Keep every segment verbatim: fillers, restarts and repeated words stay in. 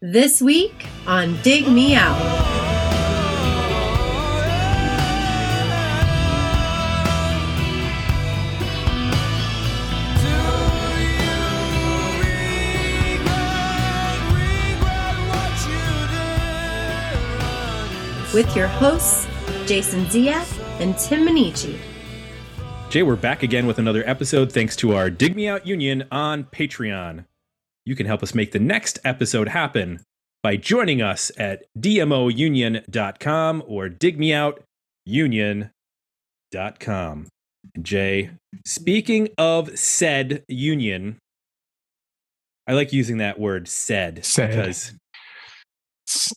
This week on Dig Me Out. With your hosts, Jason Zia and Tim Minichi. Jay, we're back again with another episode thanks to our Dig Me Out Union on Patreon. You can help us make the next episode happen by joining us at d m o union dot com or dig me out union dot com. Jay, speaking of said union, I like using that word said, said. because it's,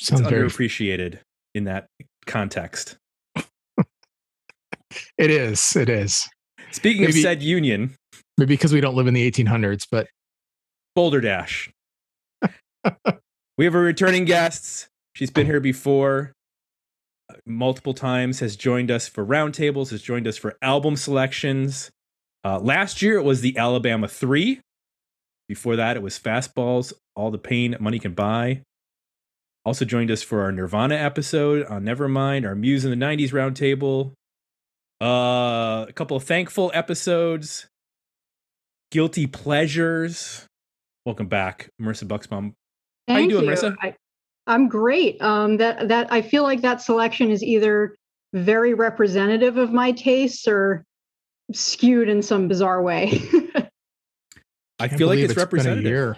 it's underappreciated in that context. It is. It is. Speaking maybe, of said union. Maybe because we don't live in the eighteen hundreds, but. Boulder Dash. We have a returning guest. She's been here before uh, multiple times, has joined us for roundtables, has joined us for album selections. Uh, last year, it was the Alabama Three. Before that, it was Fastballs, All the Pain Money Can Buy. Also joined us for our Nirvana episode on Nevermind, our Muse in the nineties roundtable. Uh, a couple of thankful episodes. Guilty Pleasures. Welcome back, Marissa Buxbaum. How Thank you doing, you. Marissa? I, I'm great. Um, that that I feel like that selection is either very representative of my tastes or skewed in some bizarre way. I feel like it's, it's representative.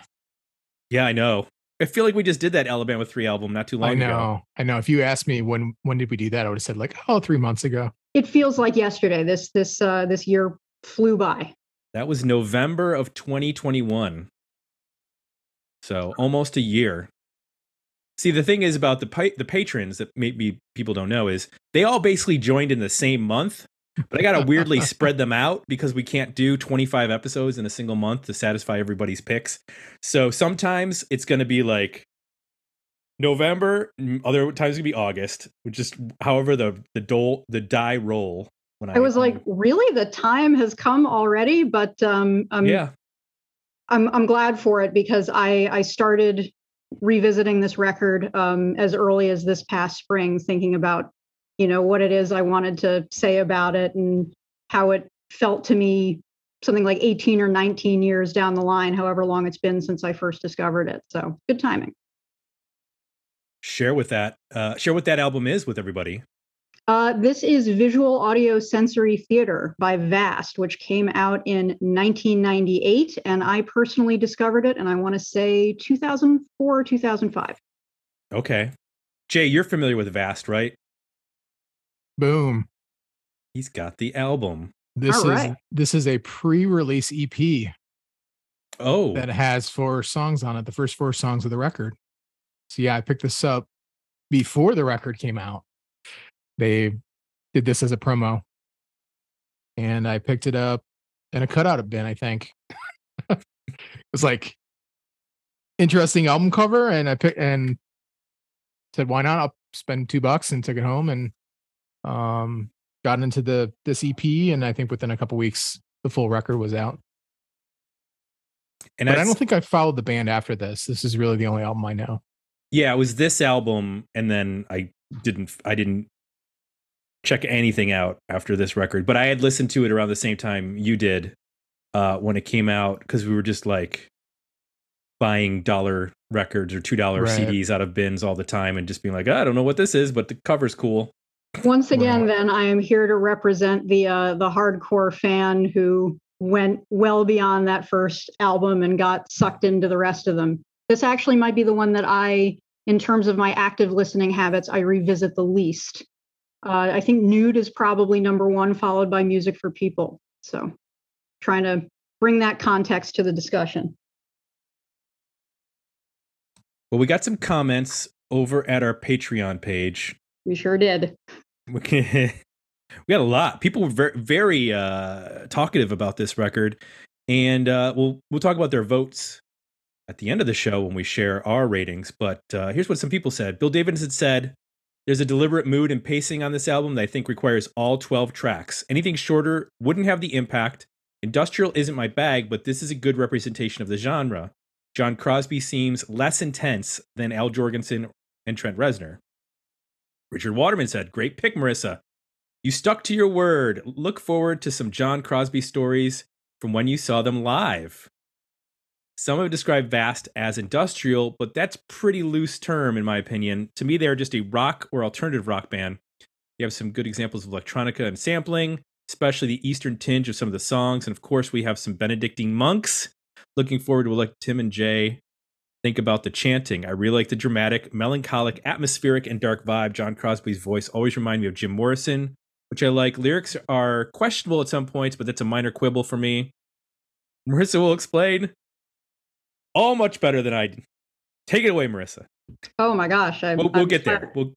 Yeah, I know. I feel like we just did that Alabama Three album not too long I know, ago. I know. If you asked me when when did we do that, I would have said like oh three months ago. It feels like yesterday. This this uh, this year flew by. That was November of twenty twenty-one. So almost a year. See, the thing is about the pa- the patrons that maybe people don't know is they all basically joined in the same month, but I got to weirdly spread them out because we can't do twenty-five episodes in a single month to satisfy everybody's picks. So sometimes it's going to be like November, other times it's going to be August, which is however the the, dole, the die roll. When I, I was um, like, really? The time has come already? But um, um yeah. I'm I'm glad for it because I, I started revisiting this record um, as early as this past spring, thinking about, you know, what it is I wanted to say about it and how it felt to me something like eighteen or nineteen years down the line, however long it's been since I first discovered it. So good timing. Share with that. Uh, share what that album is with everybody. Uh, this is Visual Audio Sensory Theater by Vast, which came out in nineteen ninety-eight, and I personally discovered it, and I want to say two thousand four or two thousand five. Okay. Jay, you're familiar with Vast, right? Boom. He's got the album. This All right. is this is a pre-release E P. Oh. That has four songs on it, the first four songs of the record. So yeah, I picked this up before the record came out. They did this as a promo, and I picked it up in a cutout bin, I think. It was like interesting album cover, and I picked and said, "Why not?" I'll spend two bucks and took it home and um, got into the this E P, and I think within a couple weeks the full record was out. And but I don't think I followed the band after this. This is really the only album I know. Yeah, it was this album, and then I didn't. I didn't. check anything out after this record, but I had listened to it around the same time you did uh, when it came out because we were just like buying dollar records or two dollar right. C Ds out of bins all the time and just being like, oh, I don't know what this is, but the cover's cool. Once again, right. then I am here to represent the uh, the hardcore fan who went well beyond that first album and got sucked into the rest of them. This actually might be the one that I, in terms of my active listening habits, I revisit the least. Uh, I think Nude is probably number one, followed by Music for People. So trying to bring that context to the discussion. Well, we got some comments over at our Patreon page. We sure did. We got a lot. People were very, very uh, talkative about this record. And uh, we'll, we'll talk about their votes at the end of the show when we share our ratings. But uh, here's what some people said. Bill Davidson said, "There's a deliberate mood and pacing on this album that I think requires all twelve tracks. Anything shorter wouldn't have the impact. Industrial isn't my bag, but this is a good representation of the genre. John Crosby seems less intense than Al Jorgensen and Trent Reznor. Richard Waterman said, great pick, Marissa. You stuck to your word. Look forward to some John Crosby stories from when you saw them live. Some have described Vast as industrial, but that's pretty loose term, in my opinion. To me, they're just a rock or alternative rock band. You have some good examples of electronica and sampling, especially the Eastern tinge of some of the songs. And of course, we have some Benedictine monks. Looking forward to what Tim and Jay think about the chanting. I really like the dramatic, melancholic, atmospheric, and dark vibe. John Crosby's voice always reminded me of Jim Morrison, which I like. Lyrics are questionable at some points, but that's a minor quibble for me. Marissa will explain all much better than I did. Take it away, Marissa. Oh my gosh. I'm, we'll we'll I'm get sorry. there. We'll...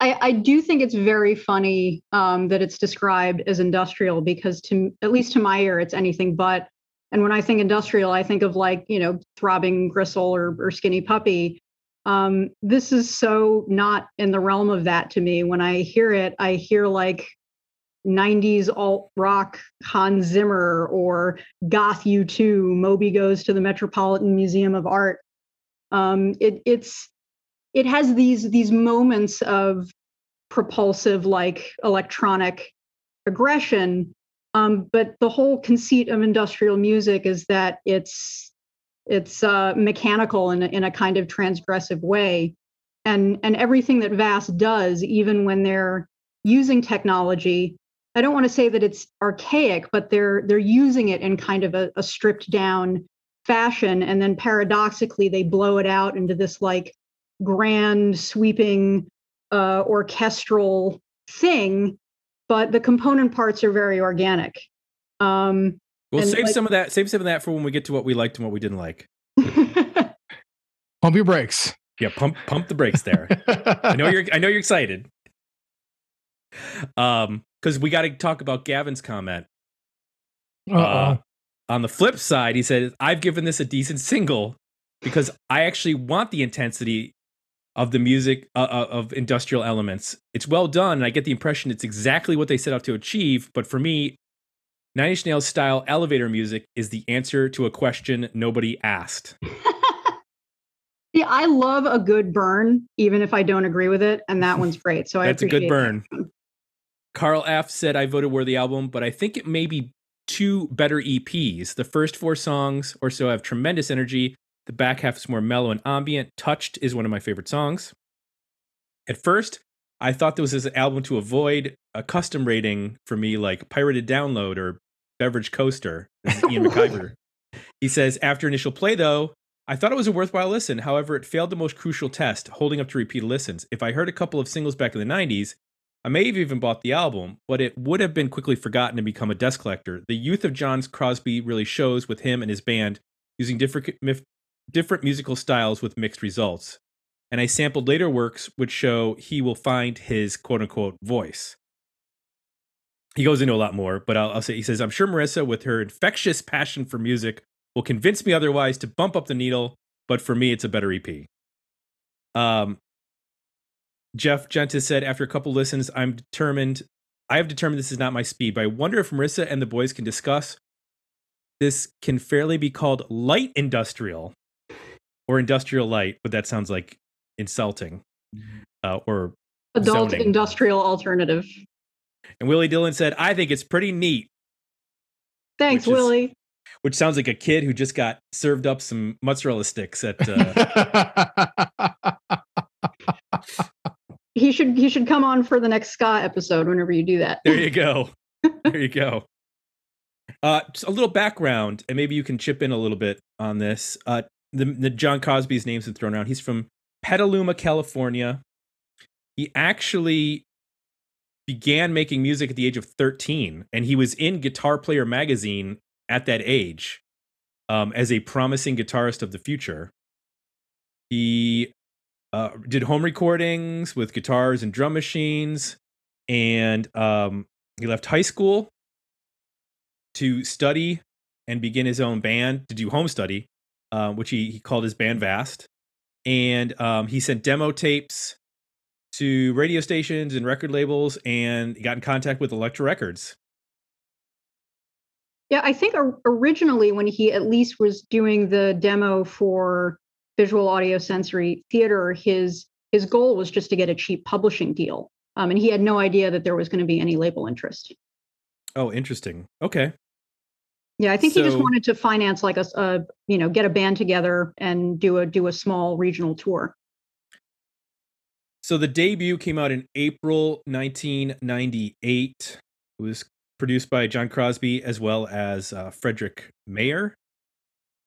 I, I do think it's very funny um, that it's described as industrial because, to at least to my ear, it's anything but. And when I think industrial, I think of like, you know, Throbbing Gristle or, or Skinny Puppy. Um, this is so not in the realm of that to me. When I hear it, I hear like nineties alt rock Hans Zimmer or goth U two, Moby Goes to the Metropolitan Museum of Art. Um, it it's it has these these moments of propulsive, like electronic aggression. Um, but the whole conceit of industrial music is that it's it's uh, mechanical in a, in a kind of transgressive way, and and everything that Vast does, even when they're using technology, I don't want to say that it's archaic, but they're they're using it in kind of a, a stripped down fashion, and then paradoxically they blow it out into this like grand sweeping uh, orchestral thing. But the component parts are very organic. Um, we'll save like, some of that. Save some of that for when we get to what we liked and what we didn't like. Pump your brakes. Yeah, pump pump the brakes there. I know you're. I know you're excited. Um, because we got to talk about Gavin's comment. Uh-uh. Uh, on the flip side, he said, "I've given this a decent single because I actually want the intensity." Of the music uh, of industrial elements. It's well done, and I get the impression it's exactly what they set out to achieve. But for me, Nine Inch Nails style elevator music is the answer to a question nobody asked. Yeah, I love a good burn, even if I don't agree with it, and that one's great. So I that's appreciate a good burn. That. Carl F said, "I voted worthy album, but I think it may be two better E Ps. The first four songs or so have tremendous energy. The back half is more mellow and ambient. Touched is one of my favorite songs. At first, I thought this was an album to avoid a custom rating for me, like Pirated Download or Beverage Coaster." This is Ian McIver. He says, "After initial play, though, I thought it was a worthwhile listen. However, it failed the most crucial test, holding up to repeated listens. If I heard a couple of singles back in the nineties, I may have even bought the album, but it would have been quickly forgotten and become a dust collector. The youth of John Crosby really shows with him and his band using different myth- different musical styles with mixed results. And I sampled later works which show he will find his quote unquote voice." He goes into a lot more, but I'll, I'll say, he says, "I'm sure Marissa with her infectious passion for music will convince me otherwise to bump up the needle. But for me, it's a better E P." Um, Jeff Gentis said, "After a couple listens, I'm determined. I have determined this is not my speed, but I wonder if Marissa and the boys can discuss. This can fairly be called light industrial. Or industrial light, but that sounds like insulting uh, or adult zoning. Industrial alternative." And Willie Dillon said, "I think it's pretty neat." Thanks, which is, Willie. Which sounds like a kid who just got served up some mozzarella sticks at. Uh... he should he should come on for the next ska episode whenever you do that. There you go. There you go. Uh, just a little background, and maybe you can chip in a little bit on this. Uh, The, the John Crosby's name's been thrown around. He's from Petaluma, California. He actually began making music at the age of thirteen, and he was in Guitar Player magazine at that age um, as a promising guitarist of the future. He uh, did home recordings with guitars and drum machines, and um, he left high school to study and begin his own band, to do home study. Uh, which he, he called his band Vast. And um, he sent demo tapes to radio stations and record labels, and he got in contact with Elektra Records. Yeah, I think originally when he at least was doing the demo for Visual Audio Sensory Theater, his his goal was just to get a cheap publishing deal. Um, and he had no idea that there was going to be any label interest. Oh, interesting. Okay. Yeah, I think so, he just wanted to finance like a, a, you know, get a band together and do a do a small regional tour. So the debut came out in April nineteen ninety-eight. It was produced by John Crosby as well as uh, Frederick Mayer.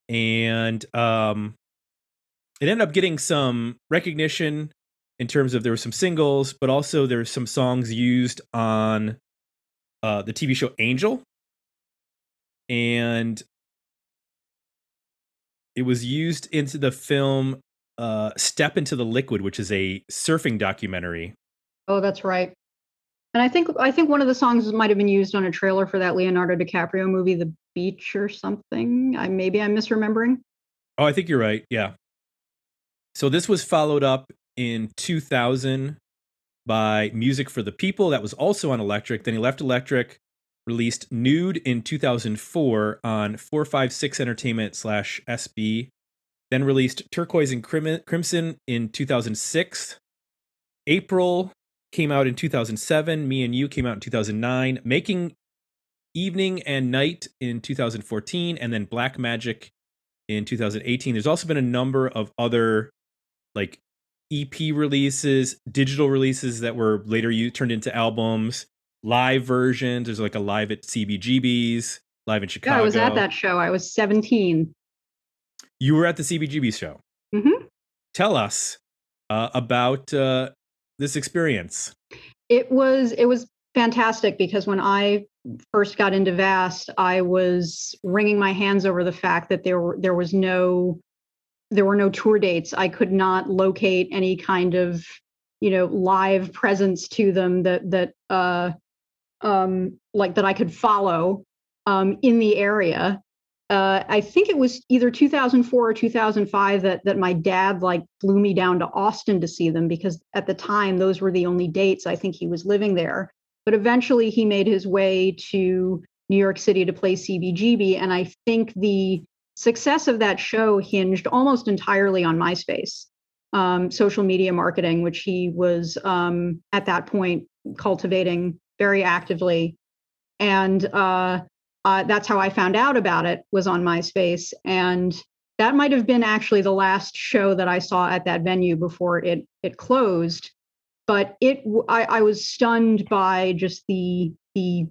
And um, it ended up getting some recognition in terms of there were some singles, but also there's some songs used on uh, the T V show Angel. And it was used into the film uh, Step Into the Liquid, which is a surfing documentary. Oh, that's right. And I think I think one of the songs might have been used on a trailer for that Leonardo DiCaprio movie, The Beach or something. I, maybe I'm misremembering. Oh, I think you're right. Yeah. So this was followed up in two thousand by Music for the People. That was also on Elektra. Then he left Elektra, released Nude in two thousand four on four fifty-six Entertainment slash S B. Then released Turquoise and Crimson in two thousand six. April came out in two thousand seven. Me and You came out in two thousand nine. Making Evening and Night in two thousand fourteen. And then Black Magic in two thousand eighteen. There's also been a number of other like E P releases, digital releases that were later used, turned into albums, live versions. There's like a live at C B G B's, live in Chicago. Yeah, I was at that show. I was seventeen. You were at the C B G B show. Mm-hmm. Tell us uh, about uh, this experience. It was it was fantastic because when I first got into Vast, I was wringing my hands over the fact that there were there was no there were no tour dates. I could not locate any kind of, you know, live presence to them that that uh, um, like that I could follow um, in the area. Uh, I think it was either two thousand four or two thousand five that that my dad like flew me down to Austin to see them, because at the time those were the only dates. I think he was living there, but eventually he made his way to New York City to play C B G B, and I think the success of that show hinged almost entirely on MySpace, um, social media marketing, which he was um, at that point cultivating very actively. And uh, uh, that's how I found out about it, was on MySpace. And that might have been actually the last show that I saw at that venue before it it closed. But it I, I was stunned by just the the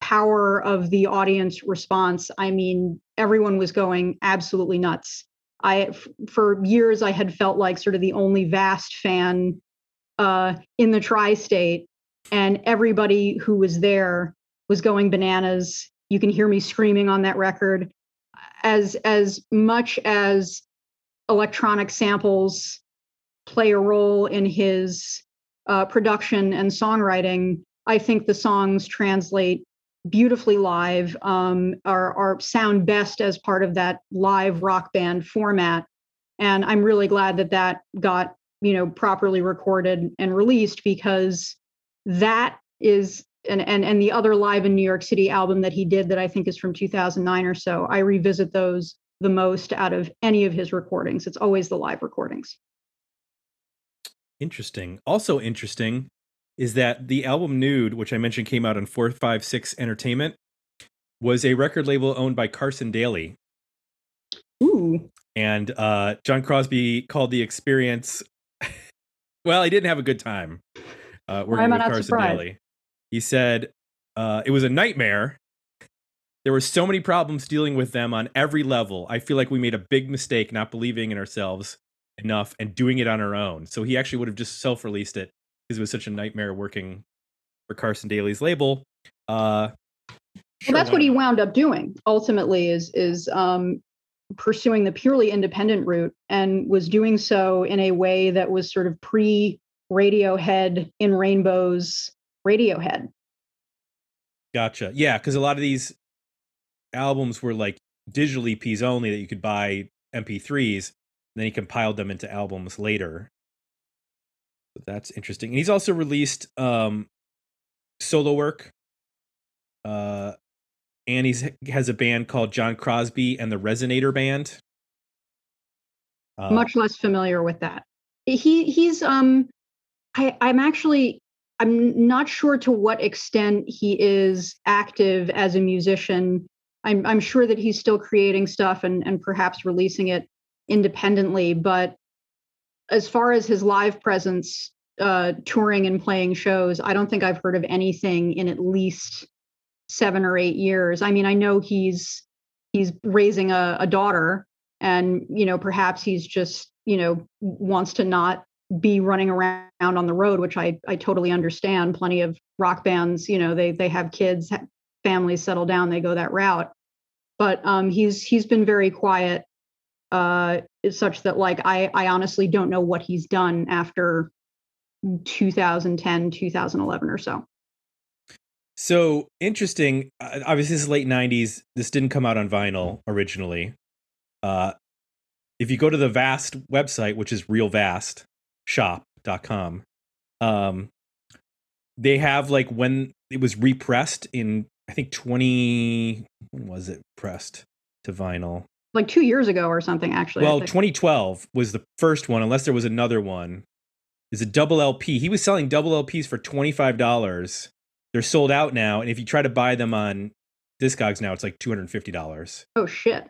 power of the audience response. I mean, everyone was going absolutely nuts. I, f- for years, I had felt like sort of the only Vast fan uh, in the tri-state, and everybody who was there was going bananas. You can hear me screaming on that record. As, as much as electronic samples play a role in his uh, production and songwriting, I think the songs translate beautifully live, um, are, are sound best as part of that live rock band format. And I'm really glad that that got, you know, properly recorded and released, because that is, and, and, and the other Live in New York City album that he did that I think is from two thousand nine or so, I revisit those the most out of any of his recordings. It's always the live recordings. Interesting. Also interesting is that the album Nude, which I mentioned came out on four fifty-six Entertainment, was a record label owned by Carson Daly. Ooh. And uh, John Crosby called the experience, well, he didn't have a good time uh, working with Carson surprised? Daly. He said, uh, it was a nightmare. There were so many problems dealing with them on every level. I feel like we made a big mistake not believing in ourselves enough and doing it on our own. So he actually would have just self-released it. It was such a nightmare working for Carson Daly's label. Uh, sure well, that's what he wound up doing. Ultimately, is is um, pursuing the purely independent route, and was doing so in a way that was sort of pre-Radiohead, In Rainbows, Radiohead. Gotcha. Yeah, because a lot of these albums were like digital E Ps only that you could buy M P threes. And then he compiled them into albums later. That's interesting. And he's also released um, solo work. Uh, and he has a band called John Crosby and the Resonator Band. Uh, Much less familiar with that. He he's um, I I'm actually I'm not sure to what extent he is active as a musician. I'm I'm sure that he's still creating stuff and and perhaps releasing it independently, but as far as his live presence, uh, touring and playing shows, I don't think I've heard of anything in at least seven or eight years. I mean, I know he's he's raising a, a daughter, and you know, perhaps he's just you know wants to not be running around on the road, which I I totally understand. Plenty of rock bands, you know, they they have kids, families settle down, they go that route. But um, he's he's been very quiet. Uh, it's such that like, I, I honestly don't know what he's done after two thousand ten, two thousand eleven or so. So interesting. Uh, obviously this is late nineties. This didn't come out on vinyl originally. Uh, if you go to the Vast website, which is real vast shop dot com, um, they have like when it was repressed in, I think twenty, when was it pressed to vinyl? Like two years ago or something, actually. Well, twenty twelve was the first one, unless there was another one. It's a double L P. He was selling double L Ps for twenty-five dollars. They're sold out now. And if you try to buy them on Discogs now, it's like two hundred fifty dollars. Oh, shit.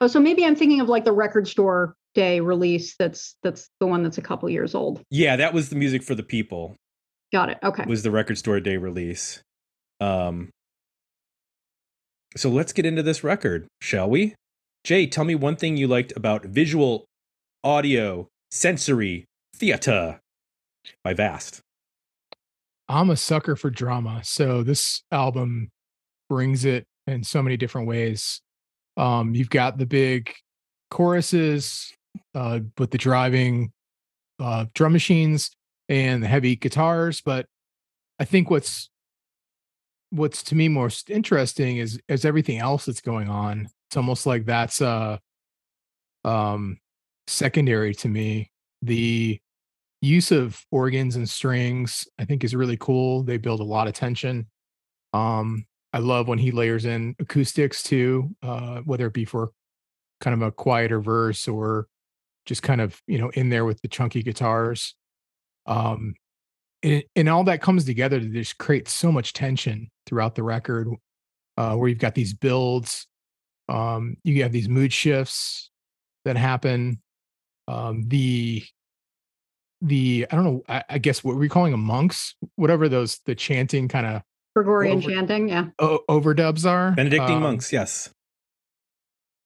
Oh, so maybe I'm thinking of like the Record Store Day release. That's that's the one that's a couple years old. Yeah, that was the Music for the People. Got it. Okay. Was the Record Store Day release. Um. So let's get into this record, shall we? Jay, tell me one thing you liked about Visual Audio Sensory Theater by Vast. I'm a sucker for drama, so this album brings it in so many different ways. Um, you've got the big choruses uh, with the driving uh, drum machines and the heavy guitars, but I think what's what's to me most interesting is, is everything else that's going on. It's almost like that's uh, um, secondary to me. The use of organs and strings, I think, is really cool. They build a lot of tension. Um, I love when he layers in acoustics too, uh, whether it be for kind of a quieter verse or just kind of, you know, in there with the chunky guitars. Um, and, and all that comes together to just create so much tension throughout the record, uh, where you've got these builds. Um, you have these mood shifts that happen. Um, the, the, I don't know, I, I guess what we're calling them, monks, whatever those, the chanting kind of Gregorian over, chanting. Yeah. O- overdubs are Benedictine um, monks. Yes.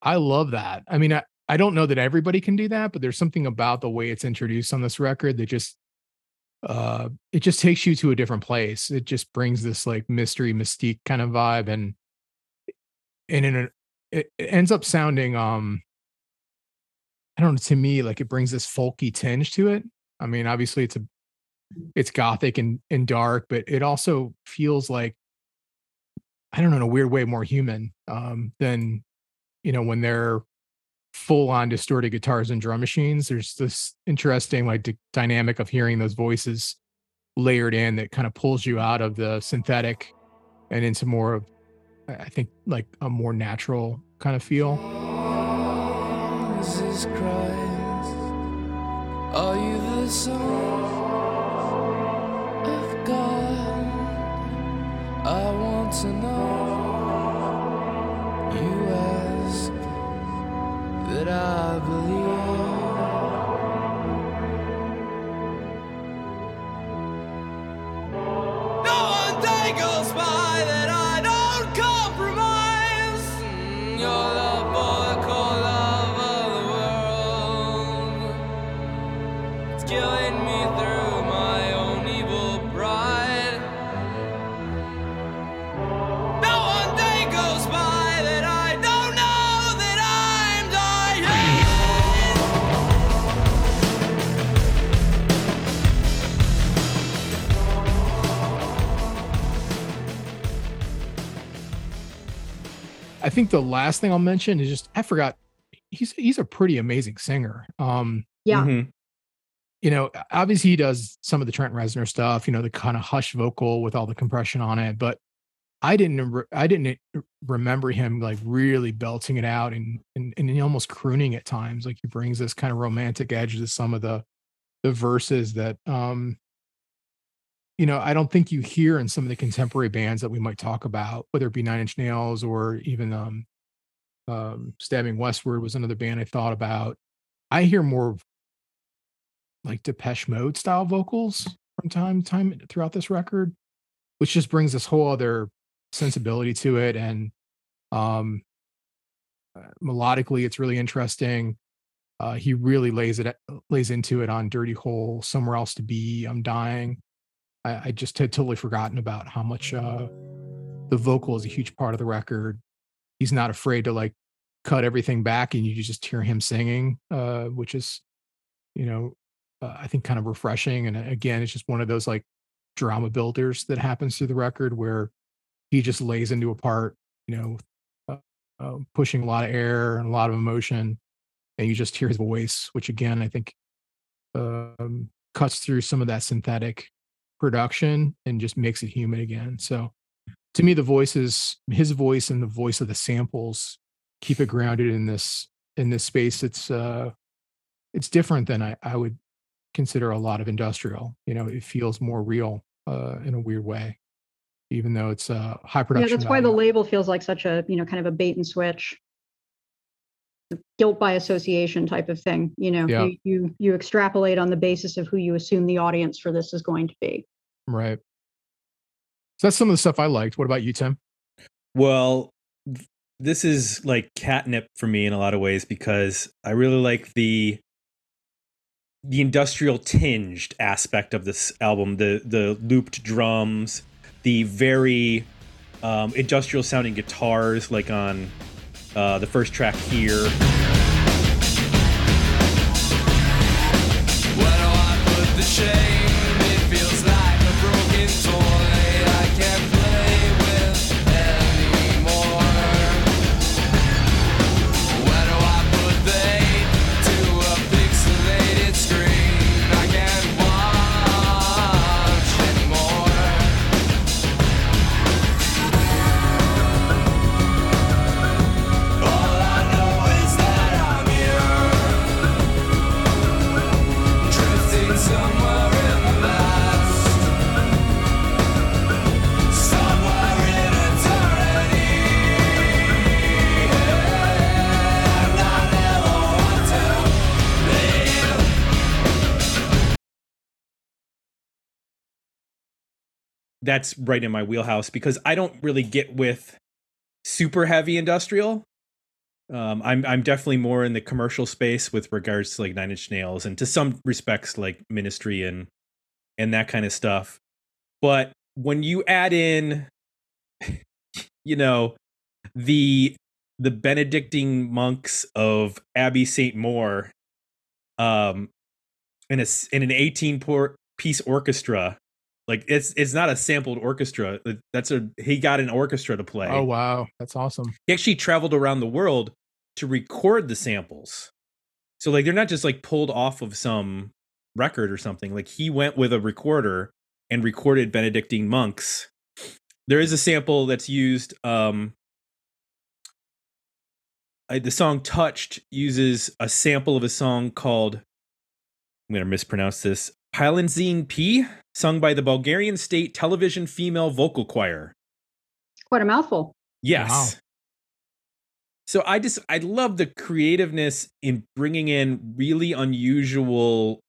I love that. I mean, I, I don't know that everybody can do that, but there's something about the way it's introduced on this record that just, uh, it just takes you to a different place. It just brings this like mystery, mystique kind of vibe. And, and in a, It ends up sounding, um, I don't know, to me, like it brings this folky tinge to it. I mean, obviously it's a, it's gothic and, and dark, but it also feels like, I don't know, in a weird way, more human um, than, you know, when they're full on distorted guitars and drum machines. There's this interesting like d- dynamic of hearing those voices layered in that kind of pulls you out of the synthetic and into more of, I think, like a more natural kind of feel. Oh, Jesus Christ, are you the Son of God? I want to know. You ask that I believe. No one day goes by that I your love for the core love of the world. It's killing me through my own evil pride. No one day goes by that I don't know that I'm dying. I think the last thing I'll mention is just, I forgot, he's he's a pretty amazing singer. Um, yeah. Mm-hmm. You know, obviously he does some of the Trent Reznor stuff, you know, the kind of hush vocal with all the compression on it. But I didn't re- I didn't remember him like really belting it out and, and and almost crooning at times. Like he brings this kind of romantic edge to some of the the verses that um you know, I don't think you hear in some of the contemporary bands that we might talk about, whether it be Nine Inch Nails or even um, um Stabbing Westward was another band I thought about. I hear more like Depeche Mode style vocals from time to time throughout this record, which just brings this whole other sensibility to it. And um, melodically, it's really interesting. Uh, he really lays it lays into it on Dirty Hole, Somewhere Else to Be, I'm Dying. I, I just had totally forgotten about how much uh, the vocal is a huge part of the record. He's not afraid to like cut everything back and you just hear him singing, uh, which is, you know, uh, I think kind of refreshing. And again, it's just one of those like drama builders that happens through the record where he just lays into a part, you know, uh, uh, pushing a lot of air and a lot of emotion, and you just hear his voice, which again, I think um, cuts through some of that synthetic production and just makes it human again. So to me, the voices, his voice and the voice of the samples keep it grounded in this, in this space. It's, uh, it's different than I, I would consider a lot of industrial. You know, it feels more real uh, in a weird way, even though it's uh, high production. Yeah, that's why the label feels like such a, you know, kind of a bait and switch, guilt by association type of thing. You know, yeah. you, you you extrapolate on the basis of who you assume the audience for this is going to be. Right. So that's some of the stuff I liked. What about you, Tim? Well, th- this is like catnip for me in a lot of ways, because I really like the the industrial tinged aspect of this album, the the looped drums, the very um, industrial sounding guitars, like on uh, the first track here. Where do I put the shame? It feels like a broken toy I can't play with anymore. Where do I put the hate to a pixelated screen I can't watch anymore? All I know is that I'm here, drifting somewhere in the light. That's right in my wheelhouse, because I don't really get with super heavy industrial. Um, I'm I'm definitely more in the commercial space with regards to like Nine Inch Nails and to some respects like Ministry and and that kind of stuff. But when you add in, you know, the the Benedictine monks of Abbey Saint Maur, um, in a in an eighteen piece orchestra. Like it's it's not a sampled orchestra. That's a he got an orchestra to play. Oh wow, that's awesome. He actually traveled around the world to record the samples. So like they're not just like pulled off of some record or something. Like he went with a recorder and recorded Benedictine monks. There is a sample that's used. Um, I, the song "Touched" uses a sample of a song called, I'm gonna mispronounce this, Pilanzine P, sung by the Bulgarian State Television Female Vocal Choir. Quite a mouthful. Yes. Wow. So I just, I love the creativeness in bringing in really unusual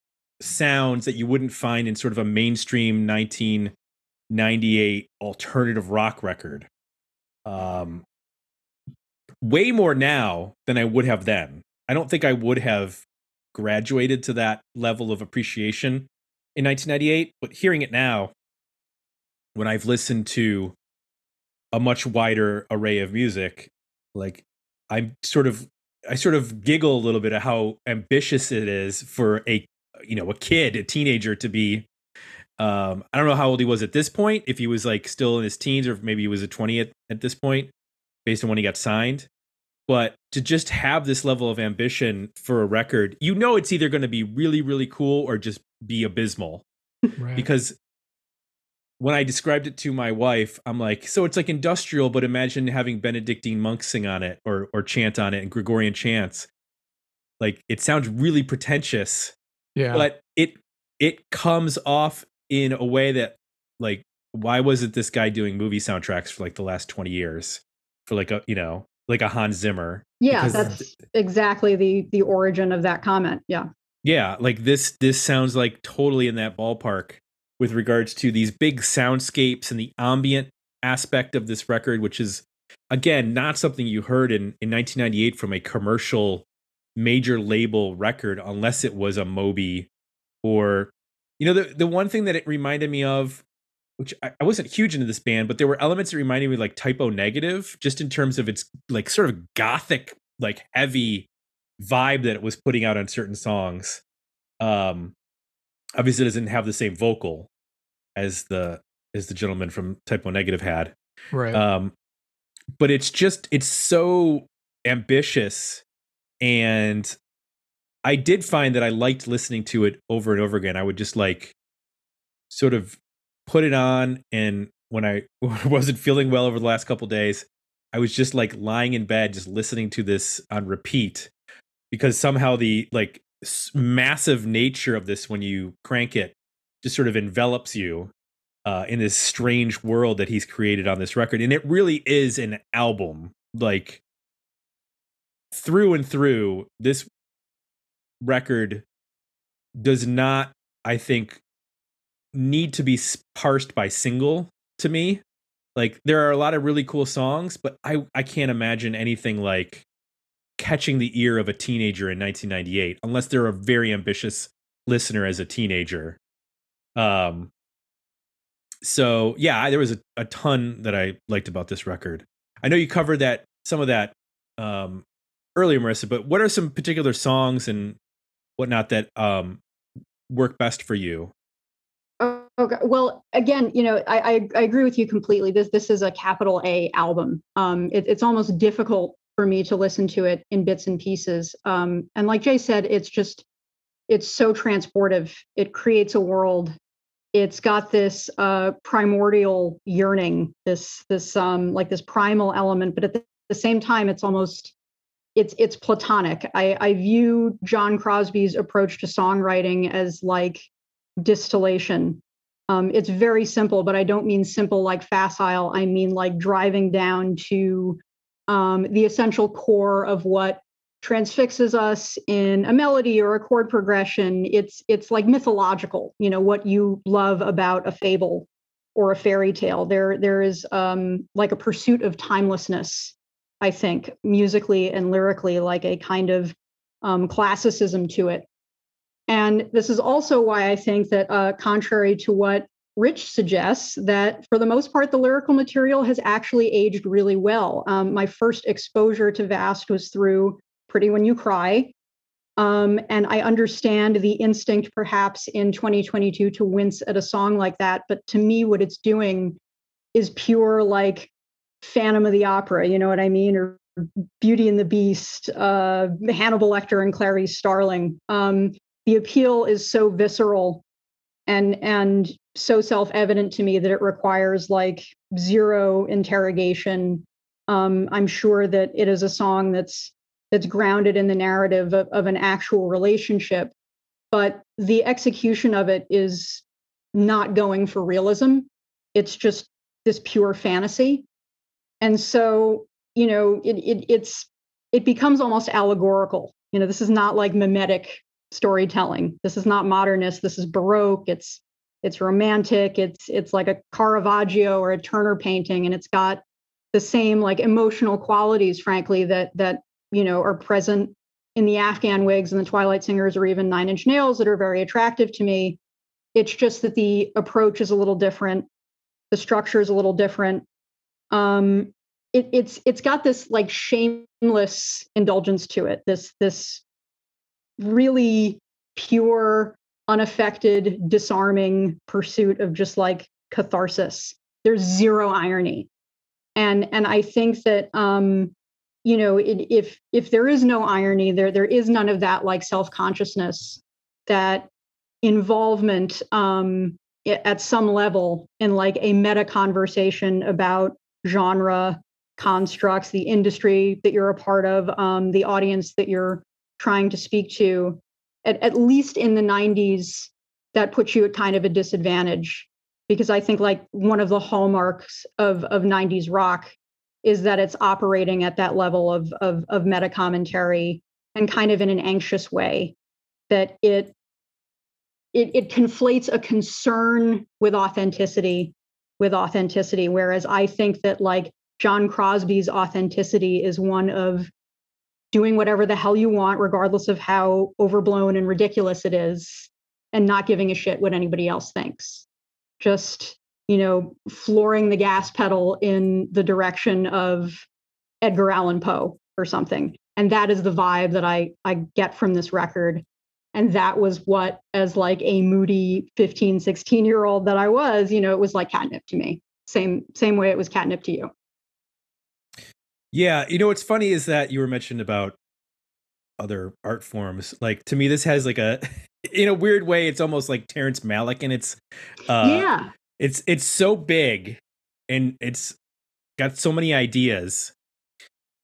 sounds that you wouldn't find in sort of a mainstream nineteen ninety-eight alternative rock record. Um, way more now than I would have then. I don't think I would have graduated to that level of appreciation in nineteen ninety-eight, but hearing it now, when I've listened to a much wider array of music, like I'm sort of, I sort of giggle a little bit at how ambitious it is for a, you know, a kid, a teenager to be. Um, I don't know how old he was at this point, if he was like still in his teens or maybe he was a twenty at, at this point, based on when he got signed. But to just have this level of ambition for a record, you know, it's either going to be really, really cool or just be abysmal. Right. Because when I described it to my wife, I'm like, so it's like industrial, but imagine having Benedictine monks sing on it or or chant on it and Gregorian chants. Like, it sounds really pretentious. Yeah. But it it comes off in a way that, like, why wasn't this guy doing movie soundtracks for like the last twenty years for like a, you know, like a Hans Zimmer? Yeah, because that's exactly the the origin of that comment. Yeah. Yeah, like this this sounds like totally in that ballpark with regards to these big soundscapes and the ambient aspect of this record, which is, again, not something you heard in, in nineteen ninety-eight from a commercial major label record, unless it was a Moby or, you know, the, the one thing that it reminded me of, which I, I wasn't huge into this band, but there were elements that reminded me of, like, Type O Negative, just in terms of its, like, sort of gothic, like, heavy vibe that it was putting out on certain songs. Um, obviously it doesn't have the same vocal as the as the gentleman from Type O Negative had. Right. Um, but it's just, it's so ambitious. And I did find that I liked listening to it over and over again. I would just, like, sort of put it on. And when I wasn't feeling well over the last couple of days, I was just, like, lying in bed, just listening to this on repeat, because somehow the, like, massive nature of this, when you crank it, just sort of envelops you uh, in this strange world that he's created on this record. And it really is an album, like, through and through. This record does not, I think, need to be parsed by single to me. Like, there are a lot of really cool songs, but I, I can't imagine anything like catching the ear of a teenager in nineteen ninety-eight, unless they're a very ambitious listener as a teenager. Um, so yeah, I, there was a, a ton that I liked about this record. I know you covered that, some of that, um, earlier, Marissa, but what are some particular songs and whatnot that, um, work best for you? Okay. Well, again, you know, I, I, I agree with you completely. This, this is a capital A album. Um, it, it's almost difficult for me to listen to it in bits and pieces. Um, and like Jay said, it's just, it's so transportive. It creates a world. It's got this uh, primordial yearning, this, this um, like this primal element, but at the, the same time, it's almost, it's, it's platonic. I, I view John Crosby's approach to songwriting as like distillation. Um, it's very simple, but I don't mean simple like facile. I mean like driving down to um, the essential core of what transfixes us in a melody or a chord progression. It's it's like mythological, you know, what you love about a fable or a fairy tale. There there is um, like a pursuit of timelessness, I think, musically and lyrically, like a kind of um, classicism to it. And this is also why I think that, uh, contrary to what Rich suggests, that for the most part, the lyrical material has actually aged really well. Um, my first exposure to Vast was through Pretty When You Cry. Um, and I understand the instinct, perhaps in twenty twenty-two, to wince at a song like that. But to me, what it's doing is pure, like, Phantom of the Opera, you know what I mean? Or Beauty and the Beast, uh, Hannibal Lecter and Clarice Starling. Um, The appeal is so visceral and and so self-evident to me that it requires like zero interrogation. Um, I'm sure that it is a song that's that's grounded in the narrative of, of an actual relationship, but the execution of it is not going for realism. It's just this pure fantasy. And so, you know, it it it's it becomes almost allegorical. You know, this is not like mimetic storytelling. This is not modernist. This is Baroque. It's it's romantic. It's it's like a Caravaggio or a Turner painting, and it's got the same like emotional qualities, frankly, that that you know are present in the Afghan Wigs and the Twilight Singers or even Nine Inch Nails that are very attractive to me. It's just that the approach is a little different. The structure is a little different. Um, it, it's it's got this like shameless indulgence to it. This this. really pure, unaffected, disarming pursuit of just like catharsis. There's zero irony. And and I think that, um, you know, it, if if there is no irony, there there is none of that like self-consciousness, that involvement, um, at some level in like a meta conversation about genre constructs, the industry that you're a part of, um, the audience that you're trying to speak to. At, at least in the nineties, that puts you at kind of a disadvantage, because I think like one of the hallmarks of, of nineties rock is that it's operating at that level of, of, of meta commentary, and kind of in an anxious way, that it, it, it conflates a concern with authenticity, with authenticity. Whereas I think that like John Crosby's authenticity is one of doing whatever the hell you want, regardless of how overblown and ridiculous it is, and not giving a shit what anybody else thinks. Just, you know, flooring the gas pedal in the direction of Edgar Allan Poe or something. And that is the vibe that I, I get from this record. And that was what, as like a moody fifteen, sixteen year old that I was, you know, it was like catnip to me. Same, same way it was catnip to you. Yeah. You know, what's funny is that you were mentioned about other art forms. Like, to me, this has like a, in a weird way, it's almost like Terrence Malick, and it's, uh, yeah, it's, it's so big and it's got so many ideas,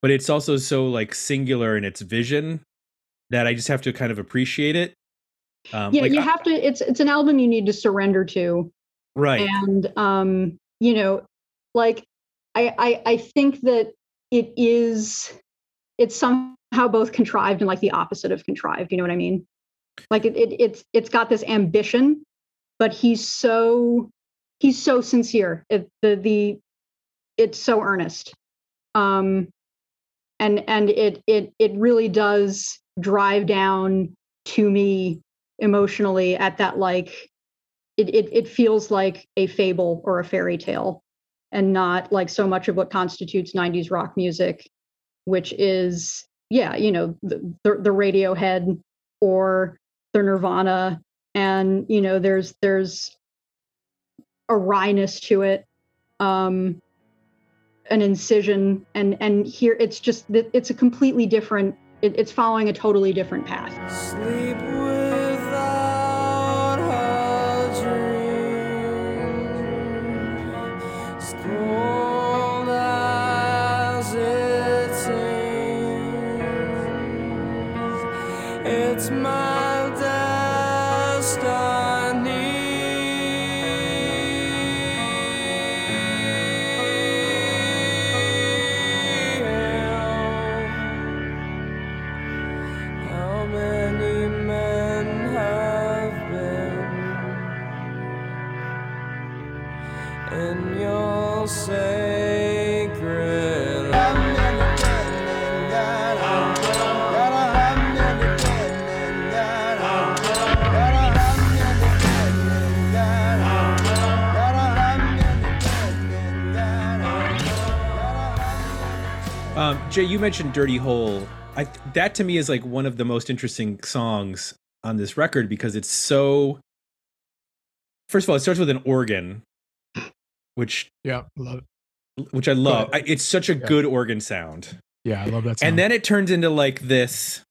but it's also so like singular in its vision that I just have to kind of appreciate it. Um, yeah, like, you have to, it's it's an album you need to surrender to. Right. And, um, you know, like, I, I I think that it is, it's somehow both contrived and like the opposite of contrived, you know what I mean? Like, it, it it's it's got this ambition, but he's so, he's so sincere. It, the, the, it's so earnest. Um, and and it it it really does drive down to me emotionally at that, like, it, it it feels like a fable or a fairy tale, and not like so much of what constitutes nineties rock music, which is, yeah, you know, the, the Radiohead or the Nirvana. And, you know, there's there's a wryness to it, um, an incision. And, and here it's just, it's a completely different, it's following a totally different path. Sleep without her dreams, as cold as it seems, it's my Jay, you mentioned Dirty Hole. I, that to me is like one of the most interesting songs on this record, because it's so, first of all, it starts with an organ, which, yeah, love it. Which I love. I, it's such a yeah. good organ sound. Yeah, I love that sound. And then it turns into like this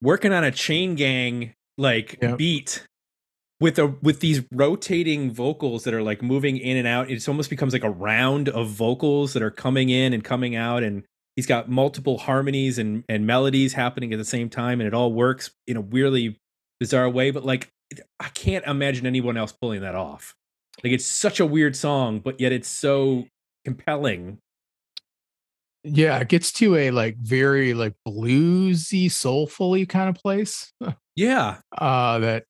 working on a chain gang like yeah. beat with a with these rotating vocals that are like moving in and out. It almost becomes like a round of vocals that are coming in and coming out, and he's got multiple harmonies and, and melodies happening at the same time, and it all works in a weirdly bizarre way. But like, I can't imagine anyone else pulling that off. Like, it's such a weird song, but yet it's so compelling. Yeah, it gets to a like very like bluesy, soulfully kind of place. Yeah, uh, that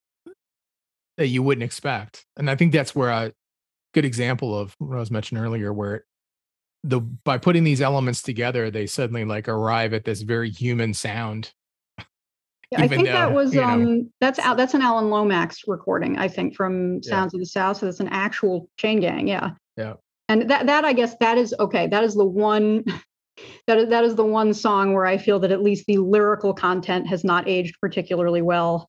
that you wouldn't expect, and I think that's where a good example of what I was mentioning earlier, where it, The by putting these elements together, they suddenly like arrive at this very human sound. Yeah, I think though, that was um know. that's out that's an Alan Lomax recording, I think, from Sounds yeah. of the South. So that's an actual chain gang, yeah. Yeah. And that that I guess that is okay. That is the one that is that is the one song where I feel that at least the lyrical content has not aged particularly well.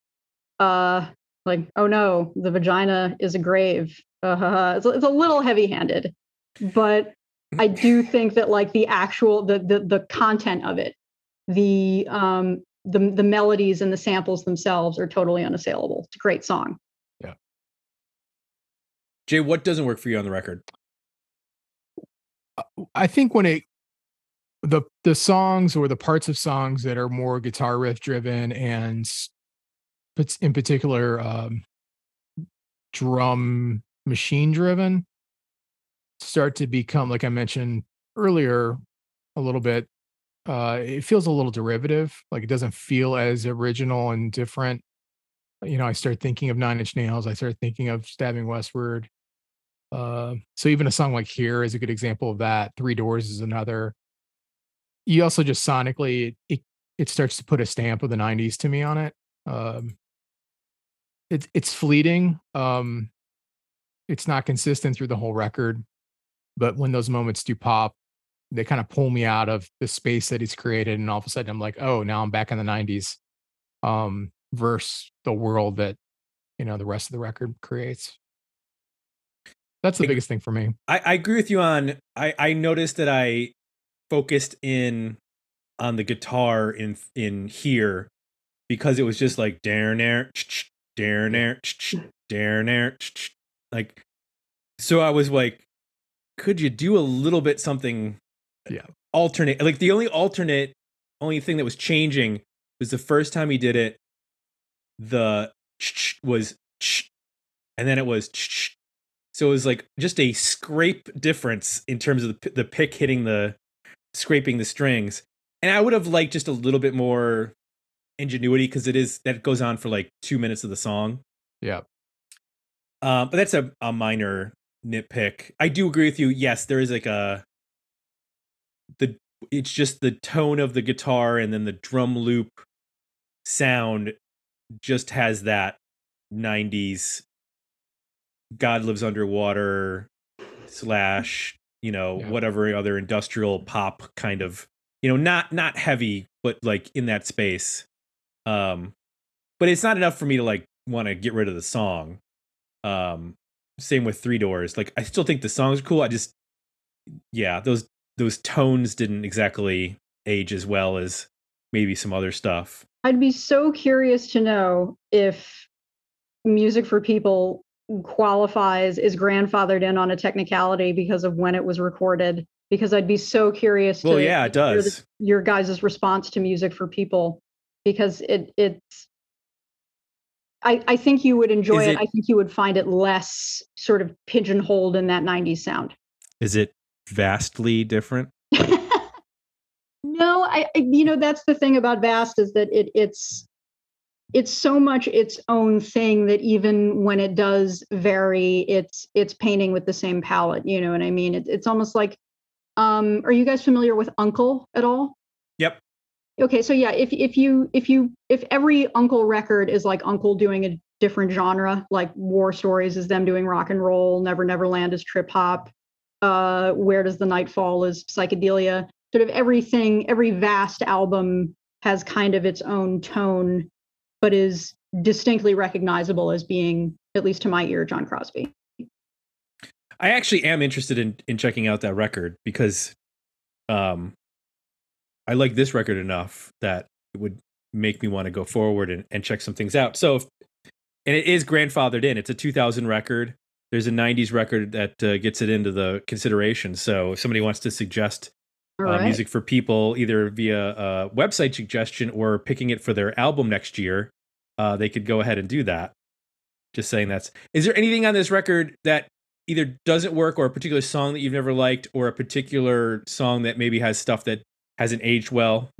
Uh like, oh no, the vagina is a grave. Uh, it's, it's a little heavy-handed, but I do think that like the actual the the the content of it, the um the the melodies and the samples themselves are totally unassailable. It's a great song. Yeah. Jay, what doesn't work for you on the record? I think when it the the songs or the parts of songs that are more guitar riff driven and in particular um, drum machine driven start to become, like I mentioned earlier, a little bit. Uh, it feels a little derivative, like it doesn't feel as original and different. You know, I start thinking of Nine Inch Nails. I start thinking of Stabbing Westward. Uh, so even a song like Here is a good example of that. Three Doors is another. You also just sonically, it it starts to put a stamp of the nineties to me on it. Um, it it's fleeting. Um, it's not consistent through the whole record. But when those moments do pop, they kind of pull me out of the space that it's created. And all of a sudden I'm like, oh, now I'm back in the nineties um, versus the world that, you know, the rest of the record creates. That's the biggest thing for me. I, I agree with you on, I, I noticed that I focused in on the guitar in, in Here because it was just like, darn air, darn air, darn air, like, so I was like, could you do a little bit something yeah. alternate? Like the only alternate, only thing that was changing was the first time he did it, the was, and then it was, so it was like just a scrape difference in terms of the, the pick hitting the, scraping the strings. And I would have liked just a little bit more ingenuity because it is, that goes on for like two minutes of the song. Yeah. Uh, but that's a, a minor nitpick. I do agree with you. Yes, there is like a the it's just the tone of the guitar and then the drum loop sound just has that nineties God Lives Underwater slash, you know, yeah. whatever other industrial pop kind of, you know, not not heavy, but like in that space. Um but it's not enough for me to like want to get rid of the song. Um Same with Three Doors. Like, I still think the songs are cool. I just, yeah, those those tones didn't exactly age as well as maybe some other stuff. I'd be so curious to know if Music for People qualifies, is grandfathered in on a technicality because of when it was recorded, because I'd be so curious to well, yeah, it does. hear the, your guys' response to Music for People, because it it's... I, I think you would enjoy it, it. I think you would find it less sort of pigeonholed in that nineties sound. Is it vastly different? No, I, you know, that's the thing about Vast is that it it's, it's so much its own thing that even when it does vary, it's, it's painting with the same palette. You know what I mean? It, it's almost like, um, are you guys familiar with Uncle at all? Yep. Okay, so yeah, if if you if you if every Uncle record is like Uncle doing a different genre, like War Stories is them doing rock and roll, Never Never Land is trip hop, uh, Where Does the Night Fall is psychedelia. Sort of everything, every Vast album has kind of its own tone, but is distinctly recognizable as being, at least to my ear, John Crosby. I actually am interested in in checking out that record because, um. I like this record enough that it would make me want to go forward and, and check some things out. So, if, and it is grandfathered in. It's a two thousand record. There's a nineties record that uh, gets it into the consideration. So if somebody wants to suggest uh, right. Music for People, either via a website suggestion or picking it for their album next year, uh, they could go ahead and do that. Just saying that's... Is there anything on this record that either doesn't work or a particular song that you've never liked or a particular song that maybe has stuff that hasn't aged well,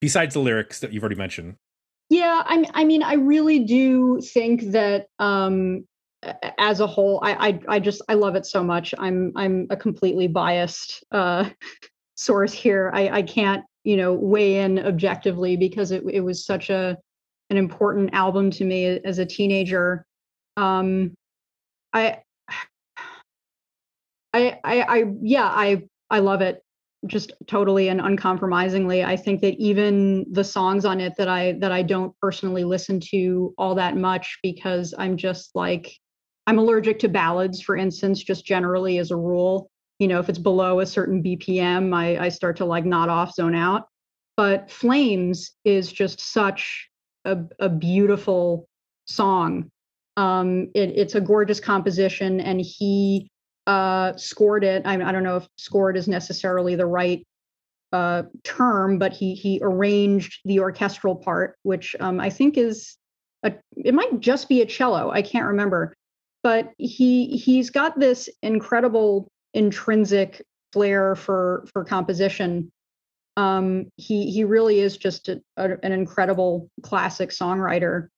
besides the lyrics that you've already mentioned? Yeah, I, I mean, I really do think that um, as a whole, I, I, I just I love it so much. I'm I'm a completely biased uh, source here. I, I can't, you know, weigh in objectively because it it was such a an important album to me as a teenager. Um, I, I I I yeah I I love it. Just totally and uncompromisingly. I think that even the songs on it that I that I don't personally listen to all that much because I'm just like, I'm allergic to ballads, for instance, just generally as a rule. You know, if it's below a certain B P M, I, I start to like nod off, zone out. But Flames is just such a, a beautiful song Um, it, it's a gorgeous composition, and he uh, scored it. I, I don't know if scored is necessarily the right uh, term, but he he arranged the orchestral part, which um, I think is a, it might just be a cello. I can't remember, but he he's got this incredible intrinsic flair for for composition. Um, he he really is just a, a, an incredible classic songwriter.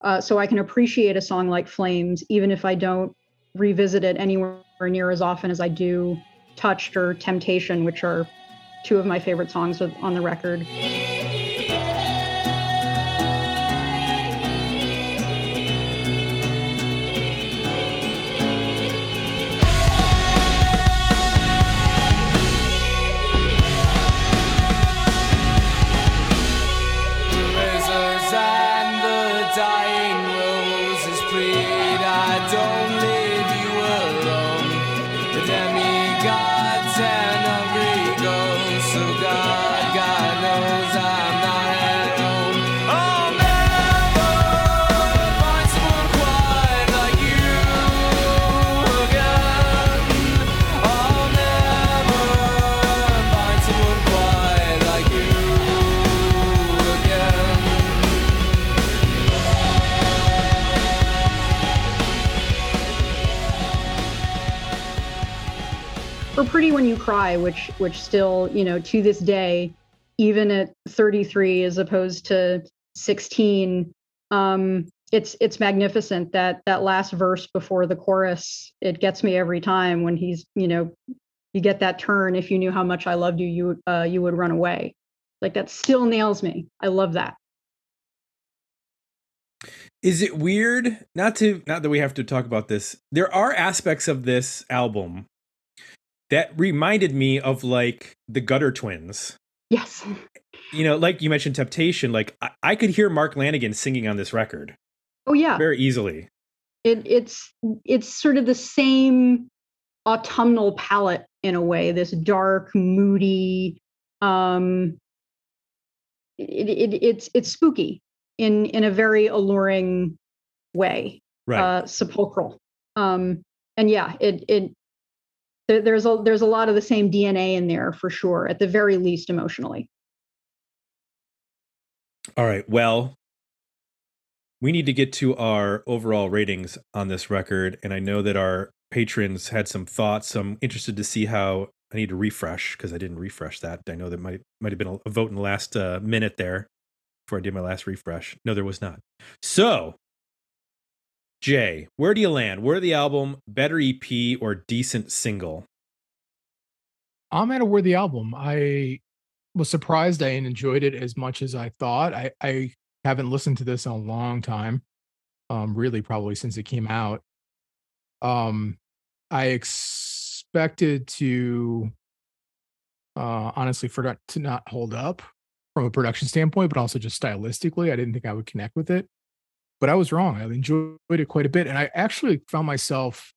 Uh, so I can appreciate a song like Flames, even if I don't revisit it anywhere near as often as I do Touched or Temptation, which are two of my favorite songs on the record. Pretty When You Cry, which which still, you know, to this day, even at thirty-three as opposed to sixteen, um, it's it's magnificent. That that last verse before the chorus, it gets me every time when he's, you know, you get that turn, "If you knew how much I loved you, you uh, you would run away." Like, that still nails me. I love that. Is it weird, not to not that we have to talk about this, there are aspects of this album that reminded me of, like, the Gutter Twins. Yes. You know, like you mentioned Temptation, like I, I could hear Mark Lanigan singing on this record. Oh, yeah. Very easily. It, it's it's sort of the same autumnal palette in a way, this dark, moody. Um, it, it, it's it's spooky in, in a very alluring way. Right. Uh, sepulchral. Um, and yeah, it it. There's a, there's a lot of the same D N A in there, for sure, at the very least emotionally. All right. Well, we need to get to our overall ratings on this record. And I know that our patrons had some thoughts. I'm interested to see how I need to refresh, because I didn't refresh that. I know that might might have been a vote in the last uh, minute there before I did my last refresh. No, there was not. So, Jay, where do you land? Where the album, better E P or decent single? I'm at a worthy album. I was surprised I enjoyed it as much as I thought. I, I haven't listened to this in a long time, um, really probably since it came out. Um, I expected to uh, honestly forgot to not hold up from a production standpoint, but also just stylistically, I didn't think I would connect with it. But I was wrong. I enjoyed it quite a bit. And I actually found myself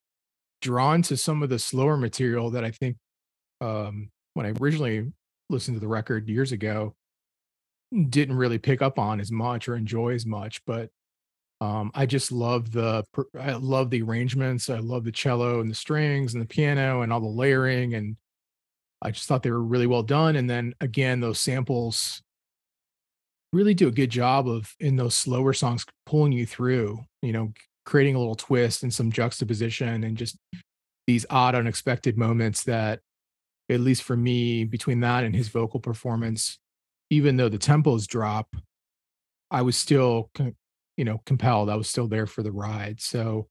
drawn to some of the slower material that I think um, when I originally listened to the record years ago, didn't really pick up on as much or enjoy as much. But um, I just love the, I love the arrangements. I love the cello and the strings and the piano and all the layering. And I just thought they were really well done. And then again, those samples really do a good job of, in those slower songs, pulling you through, you know, creating a little twist and some juxtaposition and just these odd, unexpected moments that, at least for me, between that and his vocal performance, even though the tempos drop, I was still, you know, compelled. I was still there for the ride. So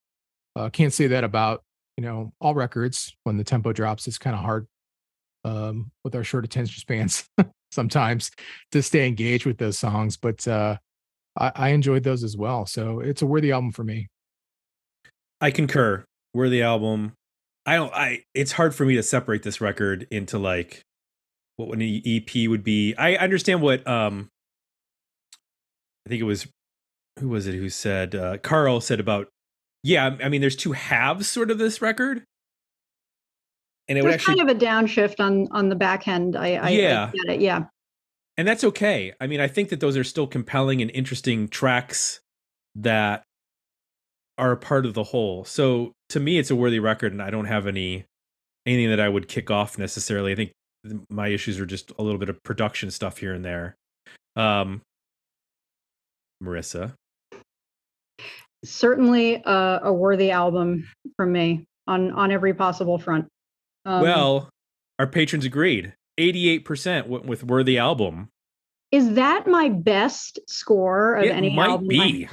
I uh, can't say that about, you know, all records. When the tempo drops, it's kind of hard um, with our short attention spans. Sometimes to stay engaged with those songs, but uh, I, I enjoyed those as well. So it's a worthy album for me. I concur. Worthy album. I don't, I, it's hard for me to separate this record into, like, what an E P would be. I understand what, um, I think it was, who was it who said, uh, Carl said about, yeah, I mean, there's two halves sort of this record. And it was kind of a downshift on on the back end. I, I, yeah. I get it. Yeah. And that's okay. I mean, I think that those are still compelling and interesting tracks that are a part of the whole. So to me, it's a worthy record, and I don't have any anything that I would kick off necessarily. I think my issues are just a little bit of production stuff here and there. Um, Marissa. Certainly uh, a worthy album from me on, on every possible front. Um, well, our patrons agreed. eighty-eight percent went with worthy album. Is that my best score of it any might album? Be.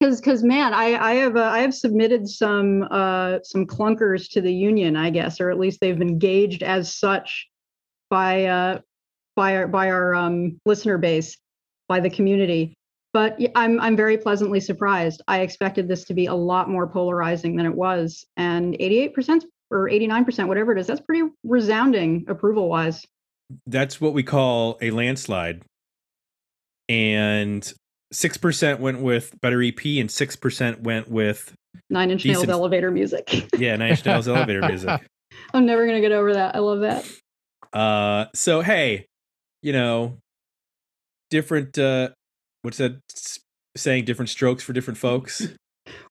Because, because, man, I, I have uh, I have submitted some uh, some clunkers to the union, I guess, or at least they've been gauged as such by uh, by our by our um, listener base, by the community. But I'm I'm very pleasantly surprised. I expected this to be a lot more polarizing than it was, and eighty-eight percent or eighty-nine percent, whatever it is, that's pretty resounding approval-wise. That's what we call a landslide. And six percent went with Better E P, and six percent went with Nine Inch Nails elevator music. Yeah, Nine Inch Nails elevator music. I'm never going to get over that. I love that. Uh, so, hey, you know, different... Uh, What's that saying? Different strokes for different folks,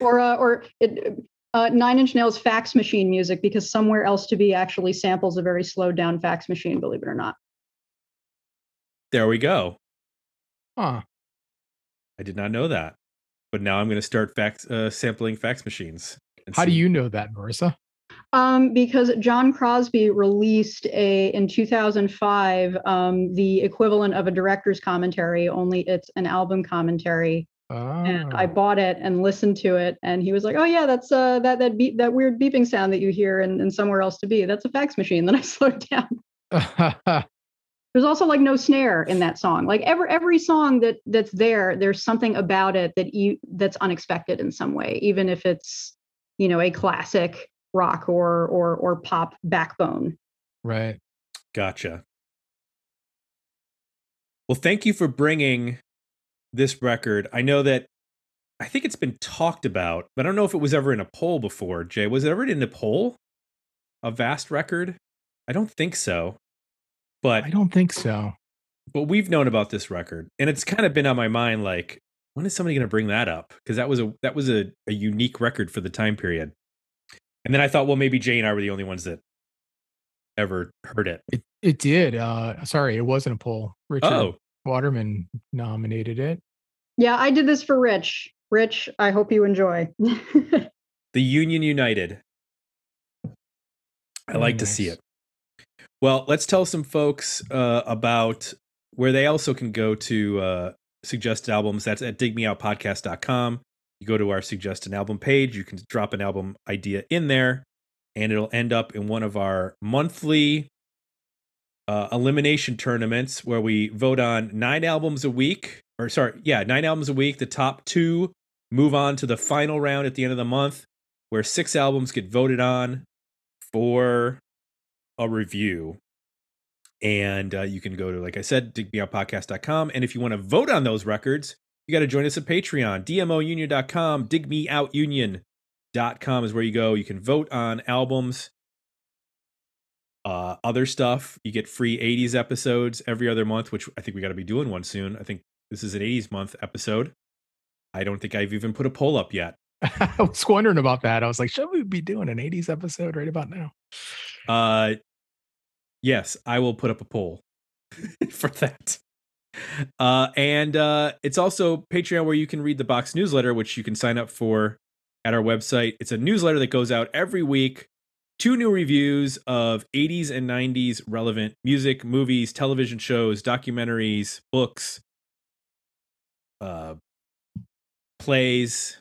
or uh, or it, uh, Nine Inch Nails fax machine music, because Somewhere Else to Be actually samples a very slowed down fax machine, believe it or not. There we go. Huh. I did not know that, but now I'm going to start fax uh, sampling fax machines. How see. do you know that, Marissa? Um, because John Crosby released a in two thousand five um, the equivalent of a director's commentary, only it's an album commentary. Oh. And I bought it and listened to it, and he was like, "Oh yeah, that's uh, that that beep, that weird beeping sound that you hear in, in Somewhere Else to Be. That's a fax machine." Then I slowed down. There's also like no snare in that song. Like every every song that that's there, there's something about it that you that's unexpected in some way, even if it's, you know, a classic rock or or or pop backbone. Right. Gotcha. Well, thank you for bringing this record. I know that I think it's been talked about, but I don't know if it was ever in a poll before. Jay, was it ever in a poll? A Vast record? I don't think so. But I don't think so. But we've known about this record, and it's kind of been on my mind. Like, when is somebody going to bring that up? Because that was a that was a, a unique record for the time period. And then I thought, well, maybe Jay and I were the only ones that ever heard it. It, it did. Uh, sorry, it wasn't a poll. Richard oh. Waterman nominated it. Yeah, I did this for Rich. Rich, I hope you enjoy. The Union United. I like nice. to see it. Well, let's tell some folks uh, about where they also can go to uh, suggest albums. That's at dig me out podcast dot com. You go to our suggest an album page, you can drop an album idea in there, and it'll end up in one of our monthly uh, elimination tournaments where we vote on nine albums a week, or sorry, yeah, nine albums a week. The top two move on to the final round at the end of the month, where six albums get voted on for a review. And uh, you can go to, like I said, dig me out podcast dot com. And if you want to vote on those records, you got to join us at Patreon, d m o union dot com, dig me out union dot com is where you go. You can vote on albums, uh, other stuff. You get free eighties episodes every other month, which I think we got to be doing one soon. I think this is an eighties month episode. I don't think I've even put a poll up yet. I was wondering about that. I was like, should we be doing an eighties episode right about now? Uh, yes, I will put up a poll for that. Uh, and uh, it's also Patreon where you can read the box newsletter, which you can sign up for at our website. It's a newsletter that goes out every week. Two new reviews of eighties and nineties relevant music, movies, television shows, documentaries, books, uh, plays,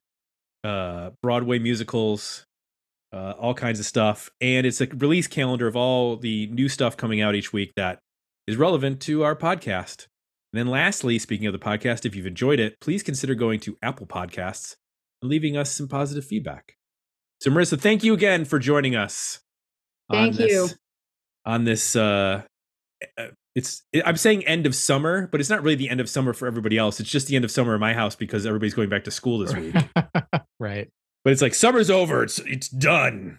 uh, Broadway musicals, uh, all kinds of stuff. And it's a release calendar of all the new stuff coming out each week that is relevant to our podcast. And then lastly, speaking of the podcast, if you've enjoyed it, please consider going to Apple Podcasts and leaving us some positive feedback. So, Marissa, thank you again for joining us. Thank on this, you. On this, uh, it's I'm saying end of summer, but it's not really the end of summer for everybody else. It's just the end of summer in my house because everybody's going back to school this week. Right. But it's like summer's over. It's it's done.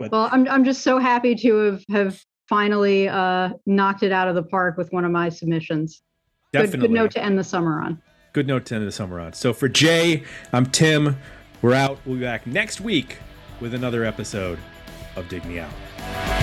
But, well, I'm I'm just so happy to have have. finally uh knocked it out of the park with one of my submissions. Definitely. Good, good note to end the summer on. good note to end the summer on. So for Jay, I'm Tim. We're out. We'll be back next week with another episode of Dig Me Out.